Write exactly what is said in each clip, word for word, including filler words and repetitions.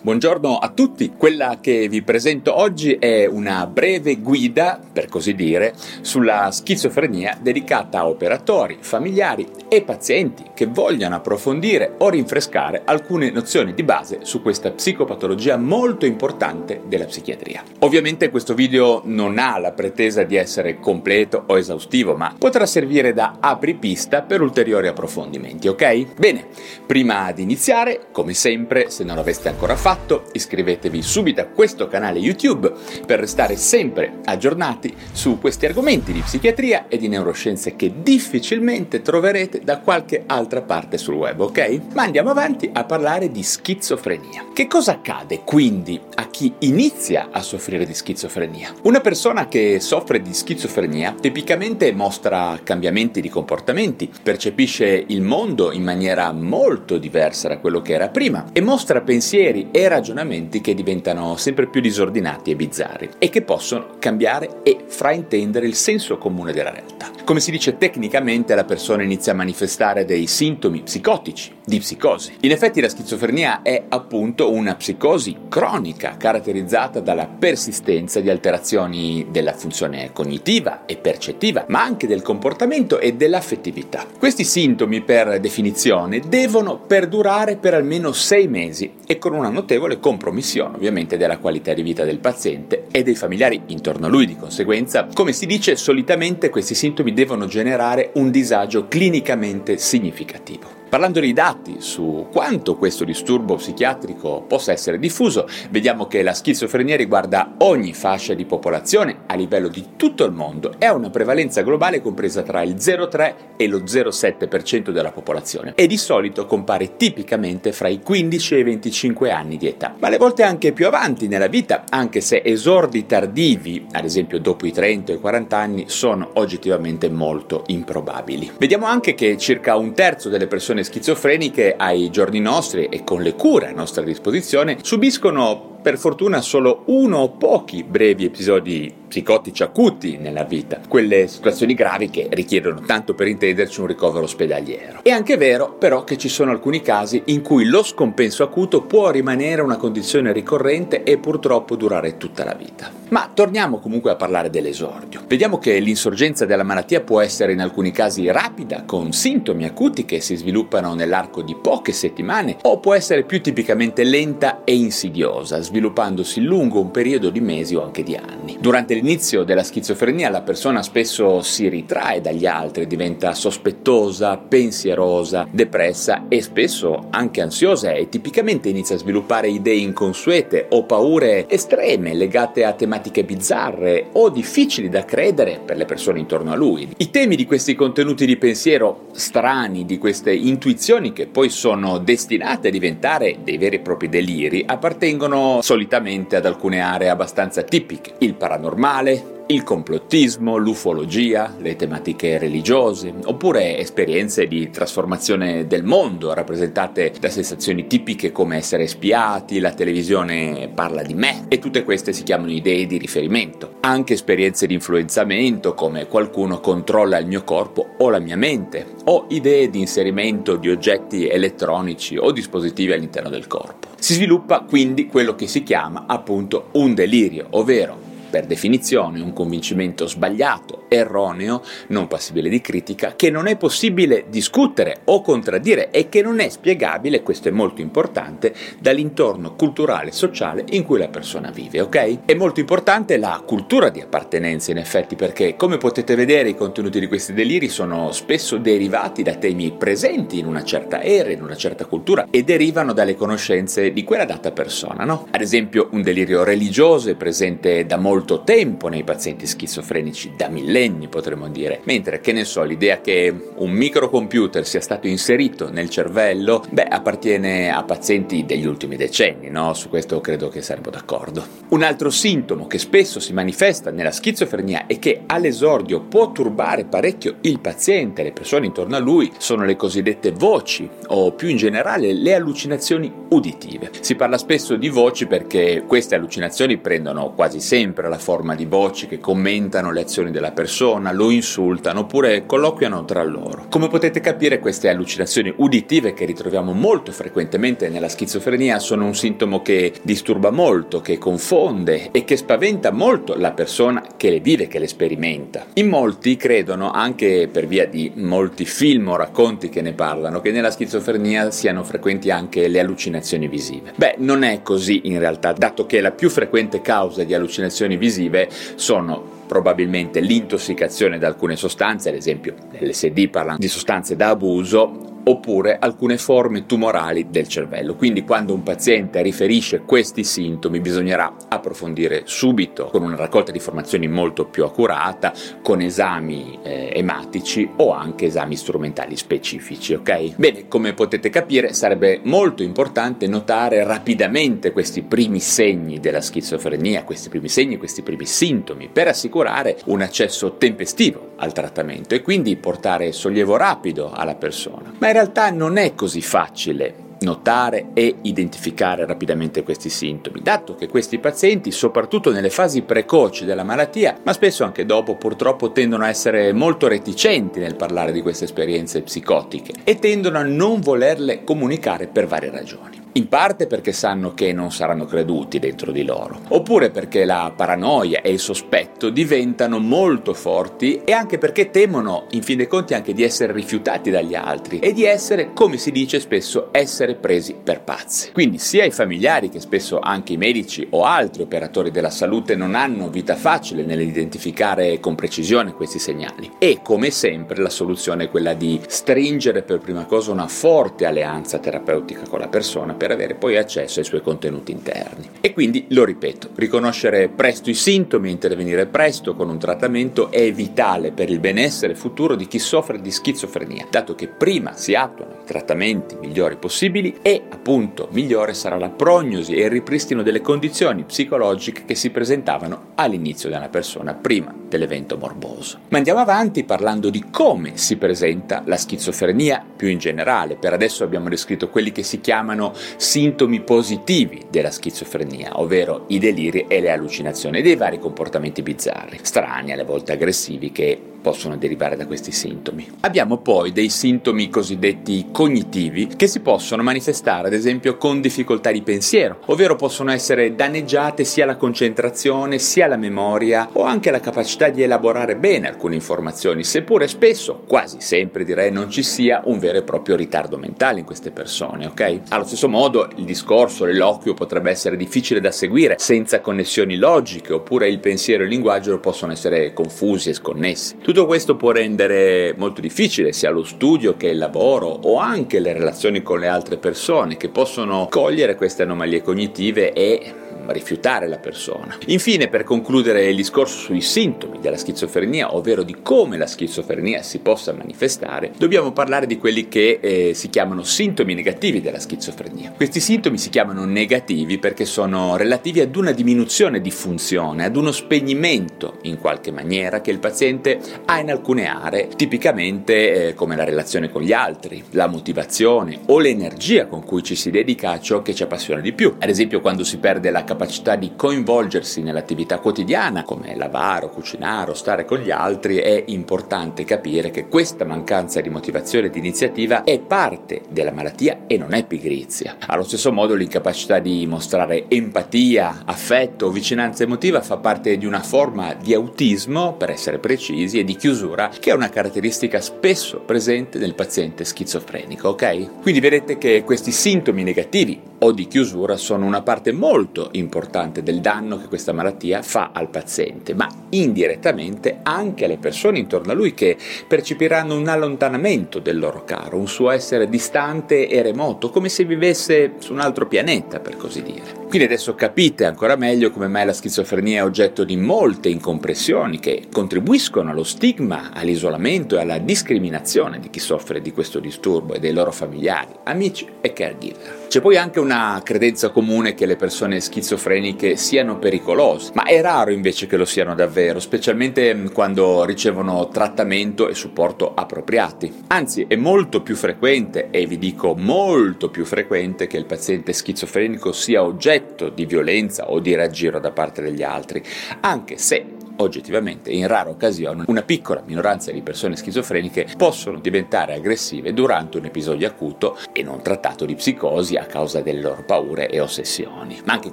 Buongiorno a tutti, quella che vi presento oggi è una breve guida, per così dire, sulla schizofrenia dedicata a operatori, familiari e pazienti che vogliano approfondire o rinfrescare alcune nozioni di base su questa psicopatologia molto importante della psichiatria. Ovviamente questo video non ha la pretesa di essere completo o esaustivo, ma potrà servire da apripista per ulteriori approfondimenti, ok? Bene, prima di iniziare, come sempre, se non l'aveste ancora fatto, Fatto, iscrivetevi subito a questo canale YouTube per restare sempre aggiornati su questi argomenti di psichiatria e di neuroscienze che difficilmente troverete da qualche altra parte sul web, ok? Ma andiamo avanti a parlare di schizofrenia. Che cosa accade quindi a chi inizia a soffrire di schizofrenia? Una persona che soffre di schizofrenia tipicamente mostra cambiamenti di comportamenti, percepisce il mondo in maniera molto diversa da quello che era prima e mostra pensieri e ragionamenti che diventano sempre più disordinati e bizzarri e che possono cambiare e fraintendere il senso comune della realtà. Come si dice tecnicamente, la persona inizia a manifestare dei sintomi psicotici, di psicosi. In effetti la schizofrenia è appunto una psicosi cronica caratterizzata dalla persistenza di alterazioni della funzione cognitiva e percettiva, ma anche del comportamento e dell'affettività. Questi sintomi, per definizione, devono perdurare per almeno sei mesi e con una notevole compromissione ovviamente della qualità di vita del paziente e dei familiari intorno a lui. Di conseguenza, come si dice, solitamente questi sintomi devono generare un disagio clinicamente significativo. Parlando dei dati su quanto questo disturbo psichiatrico possa essere diffuso, vediamo che la schizofrenia riguarda ogni fascia di popolazione a livello di tutto il mondo e ha una prevalenza globale compresa tra il zero virgola tre e lo zero virgola sette per cento della popolazione e di solito compare tipicamente fra i quindici e i venticinque anni di età, ma alle volte anche più avanti nella vita, anche se esordi tardivi, ad esempio dopo i trenta o i quaranta anni, sono oggettivamente molto improbabili. Vediamo anche che circa un terzo delle persone schizofreniche ai giorni nostri e con le cure a nostra disposizione subiscono per fortuna solo uno o pochi brevi episodi psicotici acuti nella vita, quelle situazioni gravi che richiedono, tanto per intenderci, un ricovero ospedaliero. È anche vero però che ci sono alcuni casi in cui lo scompenso acuto può rimanere una condizione ricorrente e purtroppo durare tutta la vita. Ma torniamo comunque a parlare dell'esordio. Vediamo che l'insorgenza della malattia può essere in alcuni casi rapida, con sintomi acuti che si sviluppano nell'arco di poche settimane, o può essere più tipicamente lenta e insidiosa, sviluppandosi lungo un periodo di mesi o anche di anni. Durante l'inizio della schizofrenia la persona spesso si ritrae dagli altri, diventa sospettosa, pensierosa, depressa e spesso anche ansiosa e tipicamente inizia a sviluppare idee inconsuete o paure estreme legate a tematiche bizzarre o difficili da credere per le persone intorno a lui. I temi di questi contenuti di pensiero strani, di queste intuizioni che poi sono destinate a diventare dei veri e propri deliri, appartengono solitamente ad alcune aree abbastanza tipiche: il paranormale, il complottismo, l'ufologia, le tematiche religiose, oppure esperienze di trasformazione del mondo rappresentate da sensazioni tipiche come essere spiati, la televisione parla di me, e tutte queste si chiamano idee di riferimento. Anche esperienze di influenzamento come qualcuno controlla il mio corpo o la mia mente, o idee di inserimento di oggetti elettronici o dispositivi all'interno del corpo. Si sviluppa quindi quello che si chiama appunto un delirio, ovvero per definizione un convincimento sbagliato, erroneo, non passibile di critica, che non è possibile discutere o contraddire e che non è spiegabile, questo è molto importante, dall'intorno culturale e sociale in cui la persona vive, ok? È molto importante la cultura di appartenenza, in effetti, perché come potete vedere i contenuti di questi deliri sono spesso derivati da temi presenti in una certa era, in una certa cultura, e derivano dalle conoscenze di quella data persona, no? Ad esempio un delirio religioso è presente da molto molto tempo nei pazienti schizofrenici, da millenni potremmo dire, mentre che ne so, l'idea che un microcomputer sia stato inserito nel cervello, beh, appartiene a pazienti degli ultimi decenni, no? Su questo credo che saremmo d'accordo. Un altro sintomo che spesso si manifesta nella schizofrenia e che all'esordio può turbare parecchio il paziente e le persone intorno a lui sono le cosiddette voci, o più in generale le allucinazioni uditive. Si parla spesso di voci perché queste allucinazioni prendono quasi sempre la forma di voci che commentano le azioni della persona, lo insultano oppure colloquiano tra loro. Come potete capire, queste allucinazioni uditive che ritroviamo molto frequentemente nella schizofrenia sono un sintomo che disturba molto, che confonde e che spaventa molto la persona che le vive, che le sperimenta. In molti credono, anche per via di molti film o racconti che ne parlano, che nella schizofrenia siano frequenti anche le allucinazioni visive. Beh, non è così in realtà, dato che la più frequente causa di allucinazioni visive sono probabilmente l'intossicazione da alcune sostanze, ad esempio l'L S D parla di sostanze da abuso, oppure alcune forme tumorali del cervello. Quindi quando un paziente riferisce questi sintomi bisognerà approfondire subito con una raccolta di informazioni molto più accurata, con esami eh, ematici o anche esami strumentali specifici, ok? Bene, come potete capire sarebbe molto importante notare rapidamente questi primi segni della schizofrenia, questi primi segni, questi primi sintomi, per assicurare un accesso tempestivo al trattamento e quindi portare sollievo rapido alla persona. Ma in realtà non è così facile notare e identificare rapidamente questi sintomi, dato che questi pazienti, soprattutto nelle fasi precoci della malattia, ma spesso anche dopo, purtroppo tendono a essere molto reticenti nel parlare di queste esperienze psicotiche e tendono a non volerle comunicare per varie ragioni. In parte perché sanno che non saranno creduti dentro di loro, oppure perché la paranoia e il sospetto diventano molto forti e anche perché temono, in fin dei conti, anche di essere rifiutati dagli altri e di essere, come si dice spesso, essere presi per pazzi. Quindi sia i familiari che spesso anche i medici o altri operatori della salute non hanno vita facile nell'identificare con precisione questi segnali. E come sempre la soluzione è quella di stringere per prima cosa una forte alleanza terapeutica con la persona per avere poi accesso ai suoi contenuti interni. E quindi, lo ripeto, riconoscere presto i sintomi e intervenire presto con un trattamento è vitale per il benessere futuro di chi soffre di schizofrenia, dato che prima si attuano i trattamenti migliori possibili e, appunto, migliore sarà la prognosi e il ripristino delle condizioni psicologiche che si presentavano all'inizio della persona prima dell'evento morboso. Ma andiamo avanti parlando di come si presenta la schizofrenia più in generale. Per adesso abbiamo descritto quelli che si chiamano sintomi positivi della schizofrenia, ovvero i deliri e le allucinazioni dei vari comportamenti bizzarri, strani, alle volte aggressivi, che possono derivare da questi sintomi. Abbiamo poi dei sintomi cosiddetti cognitivi che si possono manifestare ad esempio con difficoltà di pensiero, ovvero possono essere danneggiate sia la concentrazione sia la memoria o anche la capacità di elaborare bene alcune informazioni, seppure spesso, quasi sempre direi, non ci sia un vero e proprio ritardo mentale in queste persone, ok? Allo stesso modo il discorso, l'eloquio potrebbe essere difficile da seguire, senza connessioni logiche, oppure il pensiero e il linguaggio possono essere confusi e sconnessi. Tutto questo può rendere molto difficile sia lo studio che il lavoro o anche le relazioni con le altre persone, che possono cogliere queste anomalie cognitive e rifiutare la persona. Infine, per concludere il discorso sui sintomi della schizofrenia, ovvero di come la schizofrenia si possa manifestare, dobbiamo parlare di quelli che eh, si chiamano sintomi negativi della schizofrenia. Questi sintomi si chiamano negativi perché sono relativi ad una diminuzione di funzione, ad uno spegnimento in qualche maniera che il paziente ha in alcune aree, tipicamente eh, come la relazione con gli altri, la motivazione o l'energia con cui ci si dedica a ciò che ci appassiona di più. Ad esempio, quando si perde la capacità capacità di coinvolgersi nell'attività quotidiana come lavare o cucinare o stare con gli altri, è importante capire che questa mancanza di motivazione e di iniziativa è parte della malattia e non è pigrizia. Allo stesso modo l'incapacità di mostrare empatia, affetto o vicinanza emotiva fa parte di una forma di autismo, per essere precisi, e di chiusura, che è una caratteristica spesso presente nel paziente schizofrenico, ok? Quindi vedete che questi sintomi negativi o di chiusura sono una parte molto importante del danno che questa malattia fa al paziente, ma indirettamente anche alle persone intorno a lui che percepiranno un allontanamento del loro caro, un suo essere distante e remoto, come se vivesse su un altro pianeta, per così dire. Quindi adesso capite ancora meglio come mai la schizofrenia è oggetto di molte incompressioni che contribuiscono allo stigma, all'isolamento e alla discriminazione di chi soffre di questo disturbo e dei loro familiari, amici e caregiver. C'è poi anche una credenza comune che le persone schizofreniche siano pericolose, ma è raro invece che lo siano davvero, specialmente quando ricevono trattamento e supporto appropriati. Anzi, è molto più frequente, e vi dico molto più frequente, che il paziente schizofrenico sia oggetto di violenza o di raggiro da parte degli altri, anche se oggettivamente, in rara occasione, una piccola minoranza di persone schizofreniche possono diventare aggressive durante un episodio acuto e non trattato di psicosi a causa delle loro paure e ossessioni. Ma anche in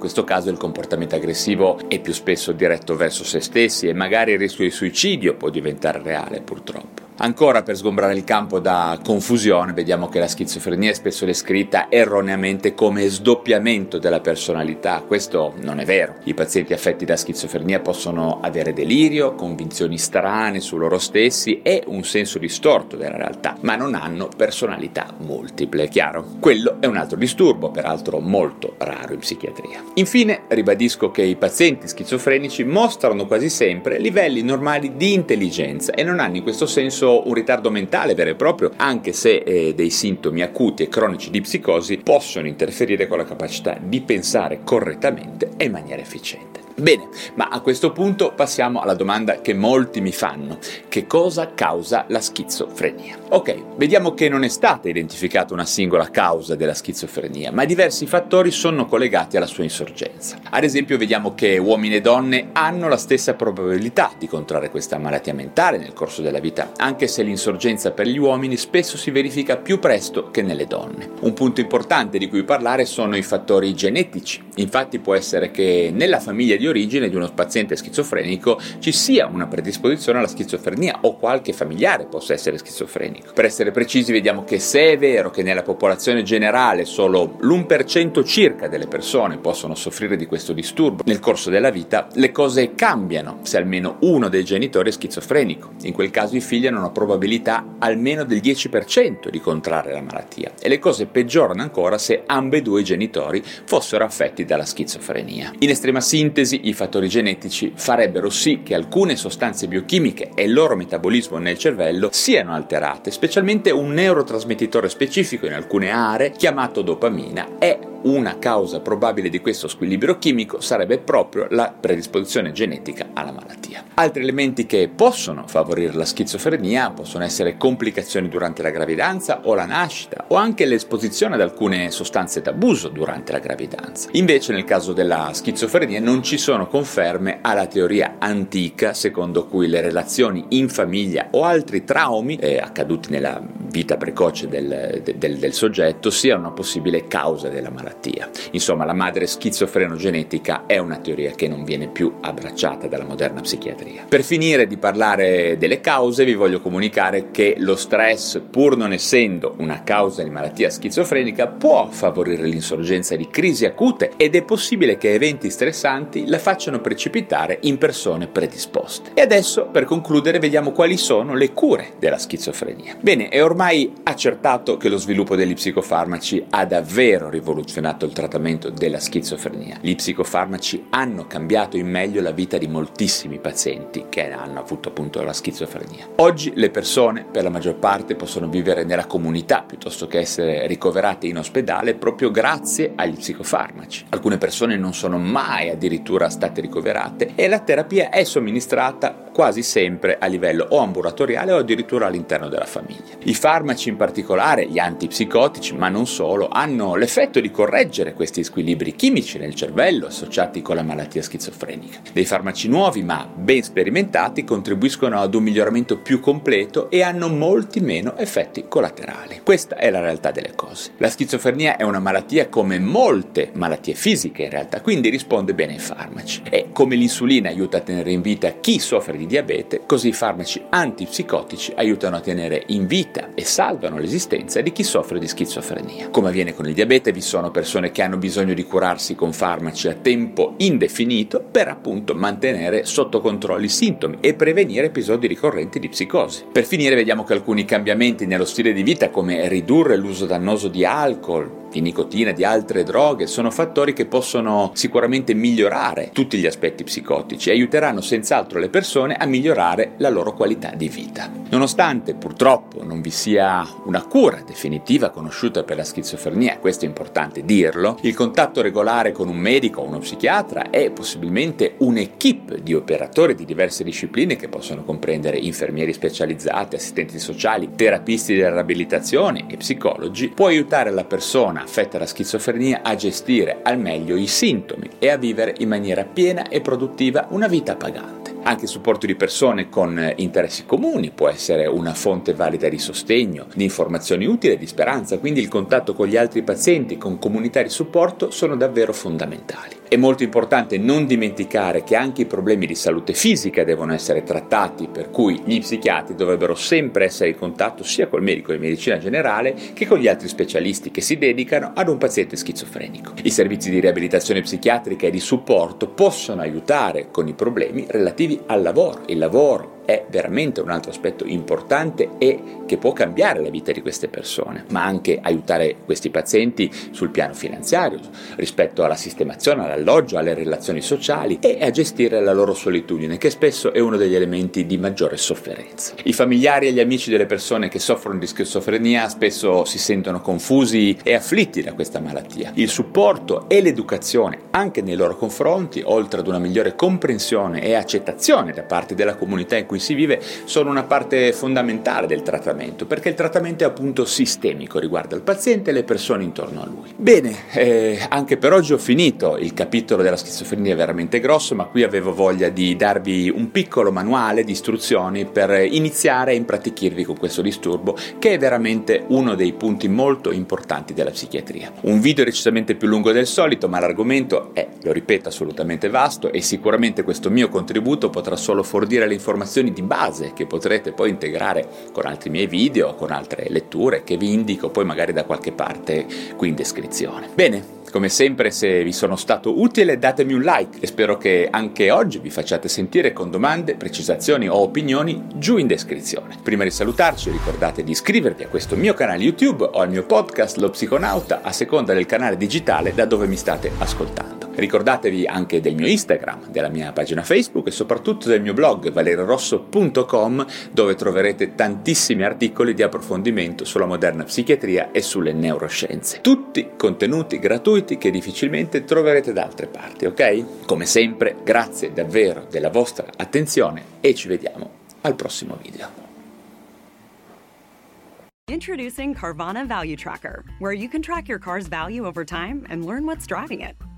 questo caso il comportamento aggressivo è più spesso diretto verso se stessi e magari il rischio di suicidio può diventare reale, purtroppo. Ancora, per sgombrare il campo da confusione, vediamo che la schizofrenia è spesso descritta erroneamente come sdoppiamento della personalità. Questo non è vero. I pazienti affetti da schizofrenia possono avere delirio, convinzioni strane su loro stessi e un senso distorto della realtà, ma non hanno personalità multiple, è chiaro? Quello è un altro disturbo, peraltro molto raro in psichiatria. Infine, ribadisco che i pazienti schizofrenici mostrano quasi sempre livelli normali di intelligenza e non hanno in questo senso un ritardo mentale vero e proprio, anche se eh, dei sintomi acuti e cronici di psicosi possono interferire con la capacità di pensare correttamente e in maniera efficiente. Bene, ma a questo punto passiamo alla domanda che molti mi fanno: che cosa causa la schizofrenia? Ok, vediamo che non è stata identificata una singola causa della schizofrenia, ma diversi fattori sono collegati alla sua insorgenza. Ad esempio, vediamo che uomini e donne hanno la stessa probabilità di contrarre questa malattia mentale nel corso della vita, anche se l'insorgenza per gli uomini spesso si verifica più presto che nelle donne. Un punto importante di cui parlare sono i fattori genetici. Infatti può essere che nella famiglia di origine di uno paziente schizofrenico ci sia una predisposizione alla schizofrenia o qualche familiare possa essere schizofrenico. Per essere precisi, vediamo che se è vero che nella popolazione generale solo l'uno per cento circa delle persone possono soffrire di questo disturbo nel corso della vita, le cose cambiano se almeno uno dei genitori è schizofrenico. In quel caso i figli hanno una probabilità almeno del dieci per cento di contrarre la malattia e le cose peggiorano ancora se ambedue i genitori fossero affetti dalla schizofrenia. In estrema sintesi, i fattori genetici farebbero sì che alcune sostanze biochimiche e il loro metabolismo nel cervello siano alterate, specialmente un neurotrasmettitore specifico in alcune aree chiamato dopamina, e una causa probabile di questo squilibrio chimico sarebbe proprio la predisposizione genetica alla malattia. Altri elementi che possono favorire la schizofrenia possono essere complicazioni durante la gravidanza o la nascita, o anche l'esposizione ad alcune sostanze d'abuso durante la gravidanza. Invece, nel caso della schizofrenia non ci sono conferme alla teoria antica secondo cui le relazioni in famiglia o altri traumi eh, accaduti nella vita precoce del, del, del soggetto sia una possibile causa della malattia. Insomma, la madre schizofrenogenetica è una teoria che non viene più abbracciata dalla moderna psichiatria. Per finire di parlare delle cause, vi voglio comunicare che lo stress, pur non essendo una causa di malattia schizofrenica, può favorire l'insorgenza di crisi acute ed è possibile che eventi stressanti la facciano precipitare in persone predisposte. E adesso, per concludere, vediamo quali sono le cure della schizofrenia. Bene, è ormai accertato che lo sviluppo degli psicofarmaci ha davvero rivoluzionato il trattamento della schizofrenia. Gli psicofarmaci hanno cambiato in meglio la vita di moltissimi pazienti che hanno avuto appunto la schizofrenia. Oggi le persone, per la maggior parte, possono vivere nella comunità piuttosto che essere ricoverate in ospedale proprio grazie agli psicofarmaci. Alcune persone non sono mai addirittura state ricoverate e la terapia è somministrata quasi sempre a livello o ambulatoriale o addirittura all'interno della famiglia. I farmaci, in particolare gli antipsicotici, ma non solo, hanno l'effetto di correggere questi squilibri chimici nel cervello associati con la malattia schizofrenica. Dei farmaci nuovi, ma ben sperimentati, contribuiscono ad un miglioramento più completo e hanno molti meno effetti collaterali. Questa è la realtà delle cose. La schizofrenia è una malattia come molte malattie fisiche in realtà, quindi risponde bene ai farmaci. E come l'insulina aiuta a tenere in vita chi soffre di diabete, così i farmaci antipsicotici aiutano a tenere in vita e salvano l'esistenza di chi soffre di schizofrenia. Come avviene con il diabete, vi sono persone che hanno bisogno di curarsi con farmaci a tempo indefinito per appunto mantenere sotto controllo i sintomi e prevenire episodi ricorrenti di psicosi. Per finire vediamo che alcuni cambiamenti nello stile di vita, come ridurre l'uso dannoso di alcol, di nicotina, di altre droghe, sono fattori che possono sicuramente migliorare tutti gli aspetti psicotici e aiuteranno senz'altro le persone a migliorare la loro qualità di vita. Nonostante purtroppo non vi sia una cura definitiva conosciuta per la schizofrenia, questo è importante dirlo, il contatto regolare con un medico o uno psichiatra e possibilmente un'equipe di operatori di diverse discipline che possono comprendere infermieri specializzati, assistenti sociali, terapisti della riabilitazione e psicologi, può aiutare la persona affetta da schizofrenia a gestire al meglio i sintomi e a vivere in maniera piena e produttiva una vita pagante. Anche il supporto di persone con interessi comuni può essere una fonte valida di sostegno, di informazioni utili e di speranza, quindi il contatto con gli altri pazienti, con comunità di supporto, sono davvero fondamentali. È molto importante non dimenticare che anche i problemi di salute fisica devono essere trattati, per cui gli psichiatri dovrebbero sempre essere in contatto sia col medico di medicina generale che con gli altri specialisti che si dedicano ad un paziente schizofrenico. I servizi di riabilitazione psichiatrica e di supporto possono aiutare con i problemi relativi al lavoro. Il lavoro è veramente un altro aspetto importante e che può cambiare la vita di queste persone, ma anche aiutare questi pazienti sul piano finanziario, rispetto alla sistemazione, all'alloggio, alle relazioni sociali e a gestire la loro solitudine, che spesso è uno degli elementi di maggiore sofferenza. I familiari e gli amici delle persone che soffrono di schizofrenia spesso si sentono confusi e afflitti da questa malattia. Il supporto e l'educazione anche nei loro confronti, oltre ad una migliore comprensione e accettazione da parte della comunità in cui si vive, sono una parte fondamentale del trattamento, perché il trattamento è appunto sistemico, riguarda il paziente e le persone intorno a lui. Bene, eh, anche per oggi ho finito. Il capitolo della schizofrenia è veramente grosso, ma qui avevo voglia di darvi un piccolo manuale di istruzioni per iniziare a impratichirvi con questo disturbo, che è veramente uno dei punti molto importanti della psichiatria. Un video decisamente più lungo del solito, ma l'argomento è, lo ripeto, assolutamente vasto e sicuramente questo mio contributo potrà solo fornire le informazioni di base che potrete poi integrare con altri miei video, con altre letture che vi indico poi magari da qualche parte qui in descrizione. Bene, come sempre, se vi sono stato utile datemi un like e spero che anche oggi vi facciate sentire con domande, precisazioni o opinioni giù in descrizione. Prima di salutarci ricordate di iscrivervi a questo mio canale YouTube o al mio podcast Lo Psiconauta, a seconda del canale digitale da dove mi state ascoltando. Ricordatevi anche del mio Instagram, della mia pagina Facebook e soprattutto del mio blog valerio rosso punto com, dove troverete tantissimi articoli di approfondimento sulla moderna psichiatria e sulle neuroscienze. Tutti contenuti gratuiti che difficilmente troverete da altre parti, ok? Come sempre, grazie davvero della vostra attenzione e ci vediamo al prossimo video. Introducing Carvana Value Tracker, where you can track your car's value over time and learn what's driving it.